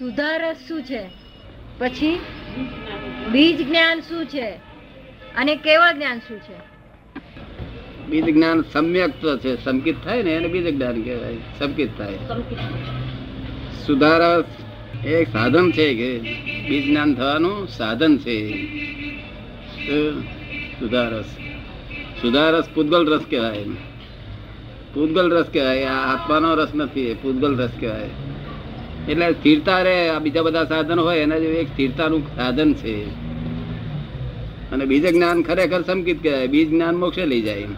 સુધારસ શું છે, પછી બીજ જ્ઞાન શું છે અને કેવળ જ્ઞાન શું છે? બીજ જ્ઞાન સમ્યક છે, સંકિત થાય ને એને બીજ જ્ઞાન કહેવાય, સંકિત થાય. સુધારસ એક સાધન છે કે બીજ જ્ઞાન થવાનું સાધન છે. સુધારસ, સુધારસ પૂતગલ રસ કહેવાય, પૂતગલ રસ કહેવાય. આ આત્માનો રસ નથી, પૂતગલ રસ કહેવાય. એટલે સ્થિરતા રે, આ બીજા બધા સાધન હોય એના જેવું એક સ્થિરતાનું સાધન છે. અને બીજ જ્ઞાન ખરેખર સંકિત કહેવાય. બીજ જ્ઞાન મોક્ષે લઈ જાય.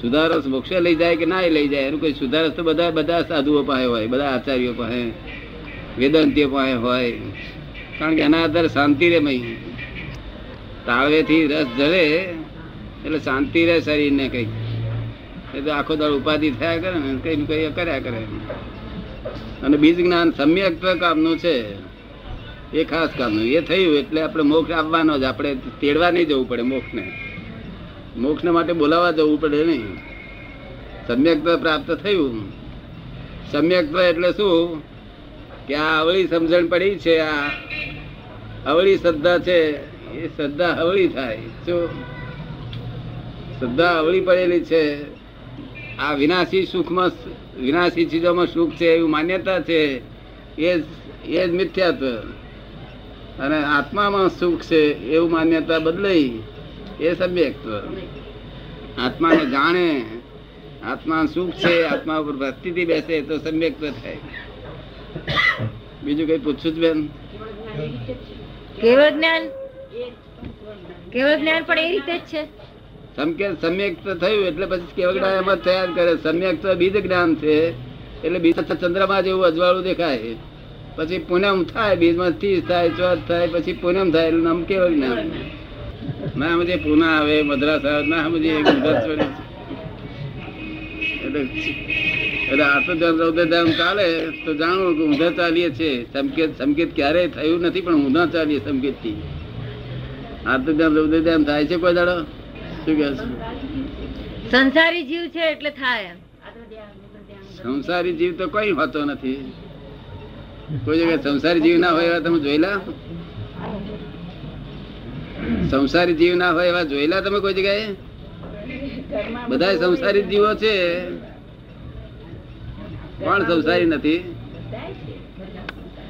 સુધારસ મોક્ષે લઈ જાય કે ના લઈ જાય એનું કોઈ સુધારસ તો બધા સાધુઓ પાસે હોય, બધા આચાર્યો પાસે, વેદાંતિઓ પાસે હોય. કારણ કે એના આધારે શાંતિ રે મય, તાળવેથી રસ જળે એટલે શાંતિ રહે શરીરને. કંઈક એ તો આખો દાળ ઉપાધિ થયા કરે ને, કંઈ કંઈ કર્યા કરે. અને બીજ જ્ઞાન સમ્યક કામનું છે, એ ખાસ કામનું. એ થયું એટલે આપણે મોક્ષ આપવાનો જ, આપણે તેડવા નહીં જવું પડે મોક્ષને. મોક્ષને માટે બોલાવવા જવું પડે નહીં. સમ્યક પ્રાપ્ત થયું. સમ્યક એટલે શું કે આ અવળી સમજણ પડી છે, આ અવળી શ્રદ્ધા છે, એ શ્રદ્ધા અવળી થાય. શું શ્રદ્ધા અવળી પડેલી છે? આ વિનાશી સુખમાં, વિનાશી ચીજોમાં સુખ છે એવી માન્યતા છે, એ જ મિથ્યાત્વ. અને આત્મામાં સુખ છે એવું માન્યતા બદલાઈ, એ સમ્યક્ત્વ. આત્માને જાણે, આત્મા સુખ છે, આત્મા ઉપર ભક્તિથી બેસે તો સમ્યક્ત્વ થાય. બીજું કઈ પૂછશું જ બેન? કેવળ જ્ઞાન, કેવળ જ્ઞાન પણ એ રીતે જ છે. સમ્યક થયું એટલે પછી કેવળ જ્ઞાન એમાં તૈયાર કરે. સમ્યક બીજ જ્ઞાન છે એટલે બીજ ચંદ્રમાં જેવું અજવાળું દેખાય. પછી પૂનમ થાય, બીજમાં ત્રીસ થાય, ચોથ થાય, પછી પૂનમ થાય એટલે નામ કેવળ જ્ઞાન. ના સમજે પૂના આવે, મદ્રાસ આવે, ના સમજે એટલે એટલે આત્મધ્યાન ચાલે તો જાણવું કે ઊંધા ચાલીએ છે. સંકેત, સંકેત ક્યારેય થયું નથી, પણ ઊંધા ચાલીએ સંકેત થી. આત્મધ્યાન રૌદ્રધ્યાન થાય છે કોઈ દાડો? શું કહે છે? સંસારી જીવ છે એટલે થાય. સંસારી જીવ તો કોઈ હોતો નથી, કોઈ જગ્યાએ સંસારી જીવ ના હોય એવા તમે જોયેલા? સંસારી જીવ ના હોય એવા જોયેલા તમે કોઈ જગ્યાએ? બધા સંસારી જીવો છે, કોણ સંસારી નથી?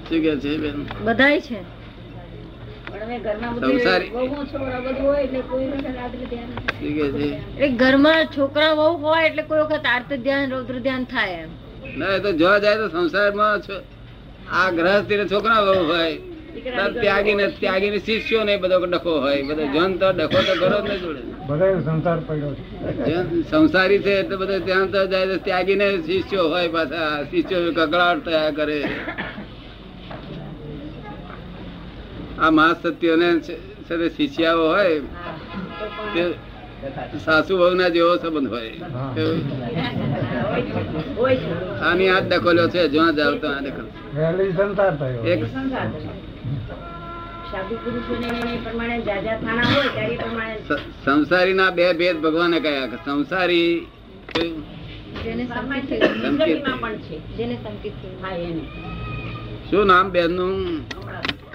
શું કે છે બેન? બધાય છે. ઘરમાં છોકરા વહુ હોય એટલે કોઈ વખત આર્ત ધ્યાન રૌદ્ર ધ્યાન થાય. એમ ના, એ તો જોવા જાય તો સંસારમાં આ ગ્રહસ્થી છોકરા વહુ હોય, ત્યાગીને ત્યાગીને શિષ્યો ને બધો ડખો હોય, બધો જન તો ડખો તો ઘરો જ જોડે. સંસારી છે એટલે બધો ધ્યાન તો જાય, ત્યાગીને શિષ્યો હોય, પાછા શિષ્યો કકળાટ થયા કરે. આ મહાસત્યોને શિષ્યાઓ હોય, સાસુ વહુ ના જેવો સંબંધ હોય. આની આ દખોલ્યો છે, જ્યાં જાવ તો આ દખલ. એક સંસારી ના બે ભેદ ભગવાને કયા? સંસારી શું નામ બેન નું?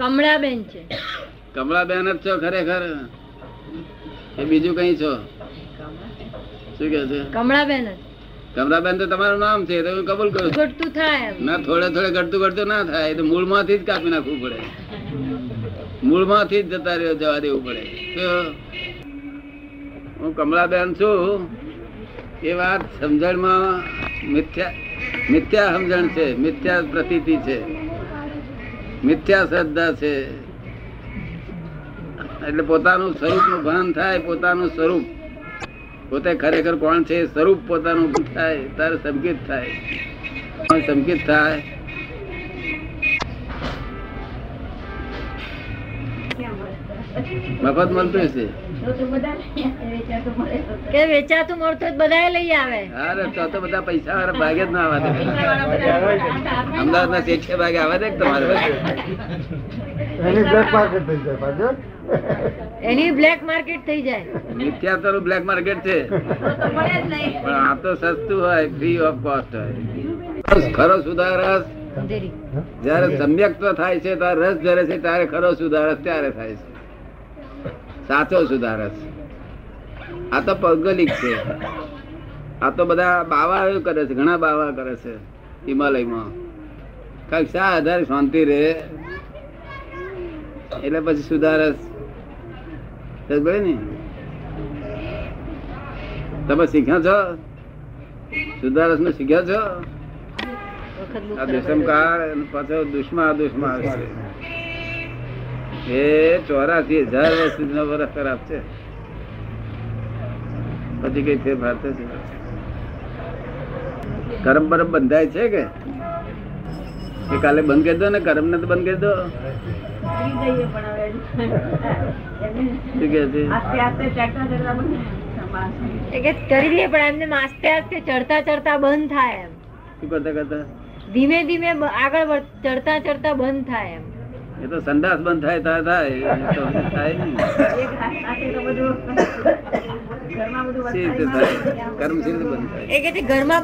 કમળાબેન છે. કમળાબેન જ છો ખરેખર કે બીજું કઈ છો? શું કે છે? કમળાબેન જ. કમળાબેન તો તમારું નામ છે, તો હું કબૂલ કરું. ઘટતું થાય ના, થોડે થોડે ઘટતું ઘટતું ના થાય, એ તો મૂળ માંથી જ કાપી નાખવું પડે. મૂળમાંથી જ જતા રહ્યો, જવા દેવું પડે. હું કમળાબેન છું એ વાત સમજણમાં મિથ્યા સમજણ છે, મિથ્યા પ્રતીતિ છે, મિથ્યા શ્રદ્ધા છે. એટલે પોતાનું સ્વરૂપનું ભાન થાય, પોતાનું સ્વરૂપ પોતે ખરેખર કોણ છે, સ્વરૂપ પોતાનું થાય ત્યારે સંકેત થાય. સંકેત થાય મફત મળતું હશે કે વેચાતું મળતું બધા લઈ આવે. અરે તો બધા પૈસા વાળા ભાગે જ ના આવે. અમદાવાદ ના શેઠે ભાગે આવે ને તમારે, એની બ્લેક માર્કેટ થઈ જાય. મિથ્યા તો બ્લેક માર્કેટ છે, પણ આ તો સસ્તું હોય, ફ્રી ઓફ કોસ્ટ હોય. ખરો સુધારસ જયારે સમ્યક્ત્વ થાય છે ત્યારે રસ જરે છે ત્યારે ખરો સુધારસ ત્યારે થાય છે, સાચો સુધારસ. આ તો ભૌગોલિક છે, આ તો બધા બાવા કરે છે, ઘણા બાવા કરે છે હિમાલયમાં, કઈક શા આધારે શાંતિ રે એટલે પછી સુધારસ. ને તમે શીખ્યા છો સુધારસ ને શીખ્યા છો? આ દુષ્મકાર પાછો દુશ્મન આવે છે. એ 84,000 વર્ષ સુધીનો વરસ ખરાબ છે, પછી કઈ ફેરફાર થશે? કર્મ પરમ બંધાય છે કે એ કાલે બંધ કરી દો ને, કર્મ ને તો બંધ કરી દો. ઘરમાં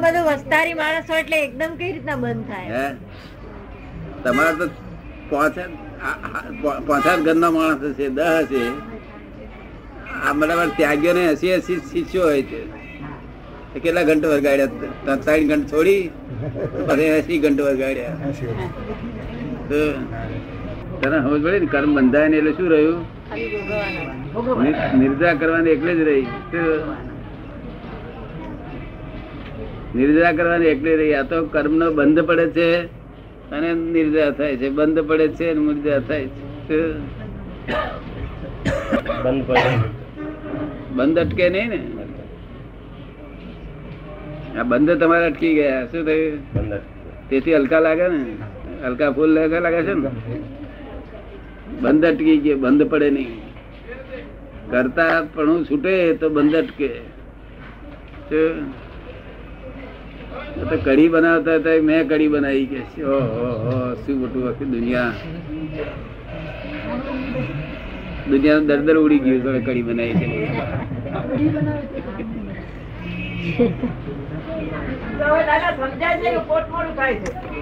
બધો વસ્તારી માણસ હોય એટલે એકદમ કઈ રીતના બંધ થાય? તમારે તો પોછાત ઘરના માણસ હશે, 10 હશે, આ બરાબર ત્યાગીઓ ને 80 શિષ્યો હોય છે, કેટલા ઘંટો વરગાડ્યા? 60 ઘંટ છોડી પછી 80 ઘંટો વરગાડ્યા. તને સમજ પડે ને? કર્મ બંધાય ને એટલે શું રહ્યું? નિર્જા કરવાની એકલે જ રહી, નિર્જા કરવાની એકલે રહી. આ તો કર્મ નો બંધ પડે છે અને નિર્જા થાય છે, બંધ પડે છે અને નિર્જા થાય છે. બંધ અટકે નહીં ને? આ બંધ તમારે અટકી ગયા. શું થયું? તેથી હલકા લાગે ને, હલકા ફૂલ હલકા લાગે છે ને. બંધ અટકી ગયો, બંધ પડે નહીં. કરતા પણ હું છૂટે તો બંધ અટકે. કઢી બનાવતા હતા, મેં કઢી બનાવી કે શું મોટું આખી દુનિયા દરદર ઉડી ગયું. કઢી બનાવી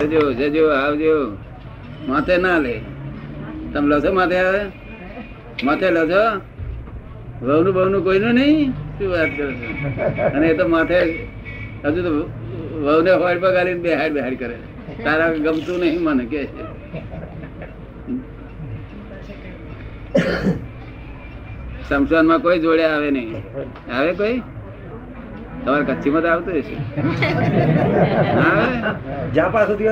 જજો જજો આવજો. માથે ના લે, તમે લો છો માથે? આવે માથે લો છો? વહુનું બહુનું કોઈનું નહીં? શું વાત કરો છો? અને એ તો માથે હજુ તો વહુ ને હોડ પર ગાલીને બેહાડ બેહાડ કરે. તારા ગમતું નહીં મને કે સમસાન માં કોઈ જોડે આવે નહીં. આવે કોઈ? તમારે કચ્છી માં તો આવતું હશે. જાપા સુધી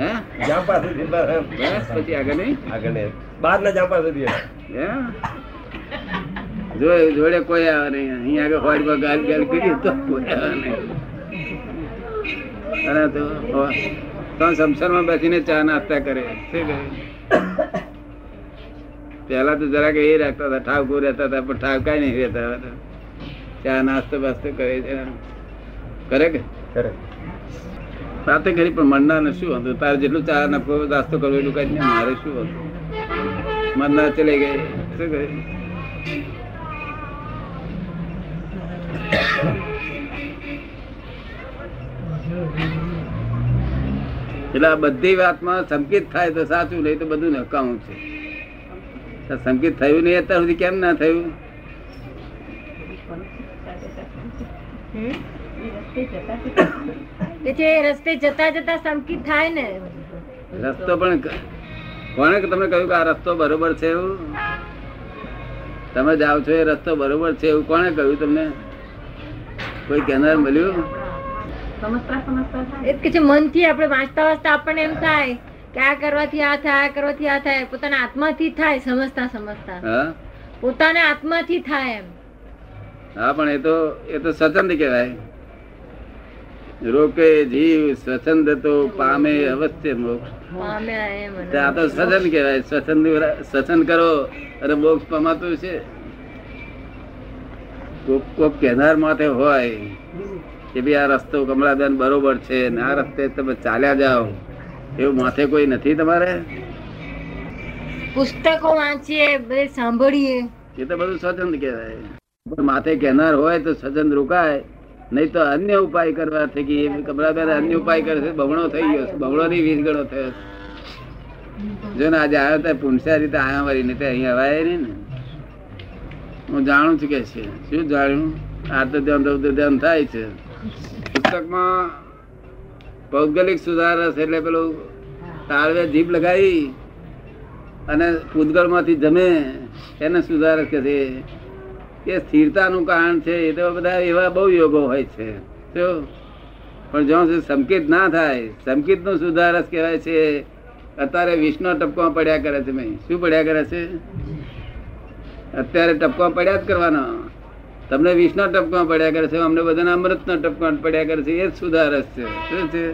હે? જાપા સુધી બસ, પછી આગળ નહીં, આગળ નહીં, બાદ ના જાપા સુધી હે. જો જોડે કોઈ આવે નહીં, અહીંયા આગળ હોડ પર ગાલ ગાલ કરી તો કોઈ આવે નહીં. અને તો સંસારમાં બેસીને ચા નાસ્તા કરે. પેલા તો જરાક એ રાખતા હતા, ઠાવકો રહેતા હતા, પણ ઠાવકા નહીં રહેતા હતા. ચા નાસ્તો બાસ્તો કરે છે, કરે કે રાતે કરી, પણ મનના ને શું હતું? તારે જેટલું ચા નફો નાસ્તો કરવો એટલું કઈ નહીં. મારે શું હતું? મનના ચલે ગઈ. શું કરે? એટલે આ બધી વાતમાં સંકેત થાય તો સાચું, નહીં તો બધું નકામું છે. સંકેત થયું નહીં અત્યાર સુધી, કેમ ના થયું? રસ્તે જતા જતા સંકેત થાય ને. રસ્તો પણ કોને તમને કહ્યું કે આ રસ્તો બરોબર છે? એવું તમે જાઓ છો એ રસ્તો બરોબર છે એવું કોને કહ્યું તમને? કોઈ કેનાર મળ્યું? મનથી આપણે વાંચતા વાંચતા આપણને એમ થાય કે આ કરવાથી આ થાય, આ કરવાથી આ થાય. પોતાના આત્માથી થાય, સમજતા સમજતા પોતાના આત્માથી થાય એમ. હા, પણ એ તો સ્વતંત્ર કહેવાય. રોકે જીવ સ્વતંત્ર તો પામે અવશ્ય મોક્ષ. આ તો સ્વતંત્ર કહેવાય. સ્વતંત્ર કરો અને મોક્ષ પમાતું છે. કોક કોક કહેનાર માથે હોય કે ભાઈ આ રસ્તો કમળાદાન બરોબર છે ને આ રસ્તે તમે ચાલ્યા જાઓ, એવું માથે કોઈ નથી તમારે? પુસ્તકો વાંચીએ, બધે સાંભળીએ, એ તો બધું સ્વતંત્ર કહેવાય. માથે કહેનાર હોય તો સ્વતંત્ર રોકાય, નહી તો અન્ય ઉપાય કરવા છે કે કમળાબેન અન્ય ઉપાય કરે છે, બમણો થઈ ગયો છે, બમણો ની 20 ગણો થયો છે. જો ને આજે આવ્યો તો પુનસા રીતે આયા વાળી ને અહીંયા અવાય નહીં ને. હું જાણું છું કે છે શું જાણ્યું, આ તો ધ્યાન થાય છે પુસ્તકમાં ભૌગોલિક સુધારસ એટલે પેલું તાળવે જીભ લગાવી અને પૂતગળમાંથી જમે એને સુધારસ કે છે. એ સ્થિરતાનું કારણ છે. એ તો બધા એવા બહુ યોગો હોય છે તો પણ જો સંકેત ના થાય, સંકેતનું સુધારસ કહેવાય છે. અત્યારે વિષ્ણુ ટપકો પડ્યા કરે છે. મેં શું પડ્યા કરે છે? અત્યારે ટપકો પડ્યા જ કરવાનો. તમને વિષનો ટપકો પડ્યા કરે છે, અમને બધાને અમૃતનો ટપકો પડ્યા કરે છે. એ જ સુધારસ છે. શું છે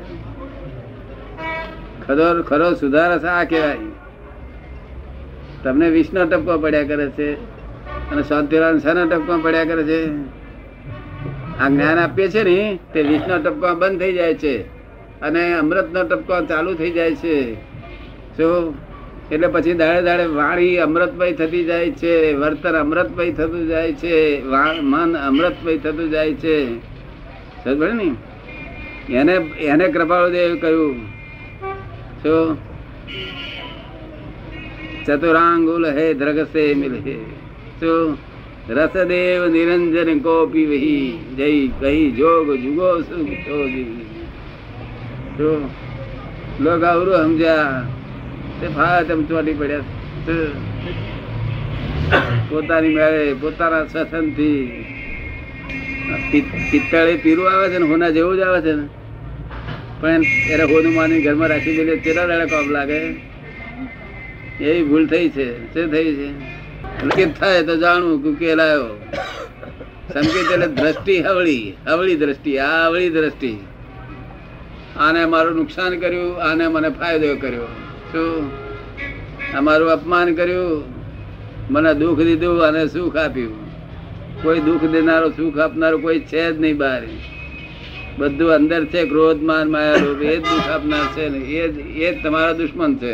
ખરો સુધારસ? આ કહેવાય. તમને વિષનો ટપકો પડ્યા કરે છે અને શાંતિલાલ શાનો ટપકો પડ્યા કરે છે? આ જ્ઞાન આપીએ છે ને તે વિષનો ટપકો બંધ થઈ જાય છે અને અમૃતનો ટપકો ચાલુ થઈ જાય છે. શું? એટલે પછી દાડે દાડે વાણી અમૃતમય થતી જાય છે, વર્તન અમૃતમય થતું જાય છે, મન અમૃતમય થતું જાય છે. સમજ ને? એને એને કૃપાળુદેવ કહ્યું શું? ચતુરાંગુલ હે દ્રગસે મિલે શું રસદેવ નિરંજન કોપી વહી જય કહી જોગ જુગો સુખ શું લોક આવરું સમજ્યા પોતાની મેળે પોતાના સસન થી પિત્તળે પીરું આવે છે ને હોના જેવું જ આવે છે ને, પણ એને હોનું માની ઘરમાં રાખી દે તેના દાડા કામ લાગે. એવી ભૂલ થઈ છે. શું થઈ છે? સંકેત થાય તો જાણવું કે કેલાયો. સંકેત એટલે દ્રષ્ટિ હવળી, હવળી દ્રષ્ટિ. આ હવળી દ્રષ્ટિ, આને મારું નુકસાન કર્યું, આને મને ફાયદો કર્યો, અમારું અપમાન કર્યું, મને દુઃખ દીધું અને સુખ આપ્યું. કોઈ દુઃખ દેનારો સુખ આપનારો કોઈ છે જ નહીં બહાર. બધું અંદર છે. ક્રોધ માન માયા લોભ એ જ દુઃખ આપનાર છે ને, એ જ તમારા દુશ્મન છે.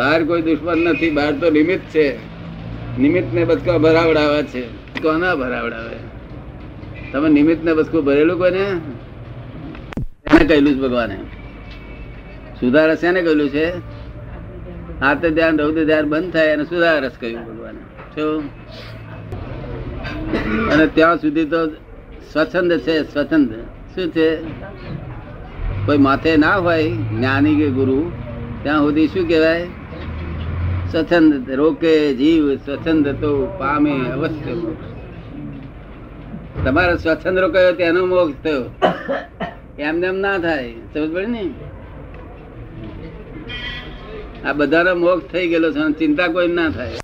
બહાર કોઈ દુશ્મન નથી. બહાર તો નિમિત્ત છે. નિમિત્તને બચકો ભરાવડાવે છે. કોના ભરાવડાવે? તમે નિમિત્તને બચકો ભરેલું કોઈને? એને કહેલું જ ભગવાને. સુધારસ એને કહ્યું છે. આતે ધ્યાન રૌદ ધ્યાન બંધ થાય અને સુધારસ કહ્યું ભગવાને. શું? અને ત્યાં સુધી તો સ્વચ્છંદ છે. સ્વચ્છંદ શું છે? કોઈ માથે ના હોય જ્ઞાની કે ગુરુ, ત્યાં સુધી શું કહેવાય? સ્વચ્છંદ. રોકે જીવ સ્વચ્છંદ તો પામે અવશ્ય મોક્ષ. તમારે સ્વચ્છંદ રોકાયો તેનો મોક્ષ થયો, એમને એમ ના થાય. સમજ પડે ને? આ બધાનો મોક્ષ થઈ ગયેલો છે. ચિંતા કોઈ ના થાય.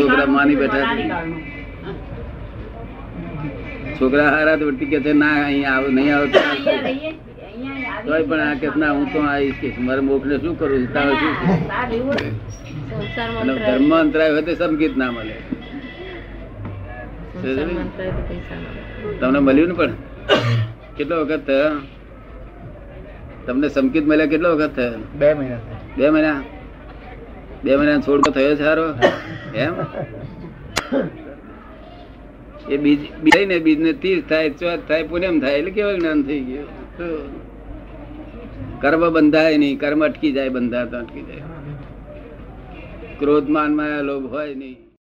છોકરા માની બેઠા છે. છોકરા હારા તો કે છે ના અહીં આવ નહીં આવતો તોય પણ આ કે ના હું તો આવીશ કે મારે મોક્ષ ને શું કરું? તારે શું ધર્મ અંતરાય હોય તો સંગીત ના મળે. તમને મળ્યું ને? પણ કેટલો વખત થયો તમને સંકેત મળ્યા? કેટલો વખત થયો? 2 મહિના. 2 મહિના? 2 મહિના છોડતો થયો સારો એમ? એ બીજ ને બીજ ને 30 થાય, 4 થાય, પૂનમ થાય એટલે કેવું જ્ઞાન થઈ ગયું? કર્મ બંધાય નહીં. કર્મ અટકી જાય. બંધાતો અટકી જાય. ક્રોધ માન માયા લોભ હોય નહીં.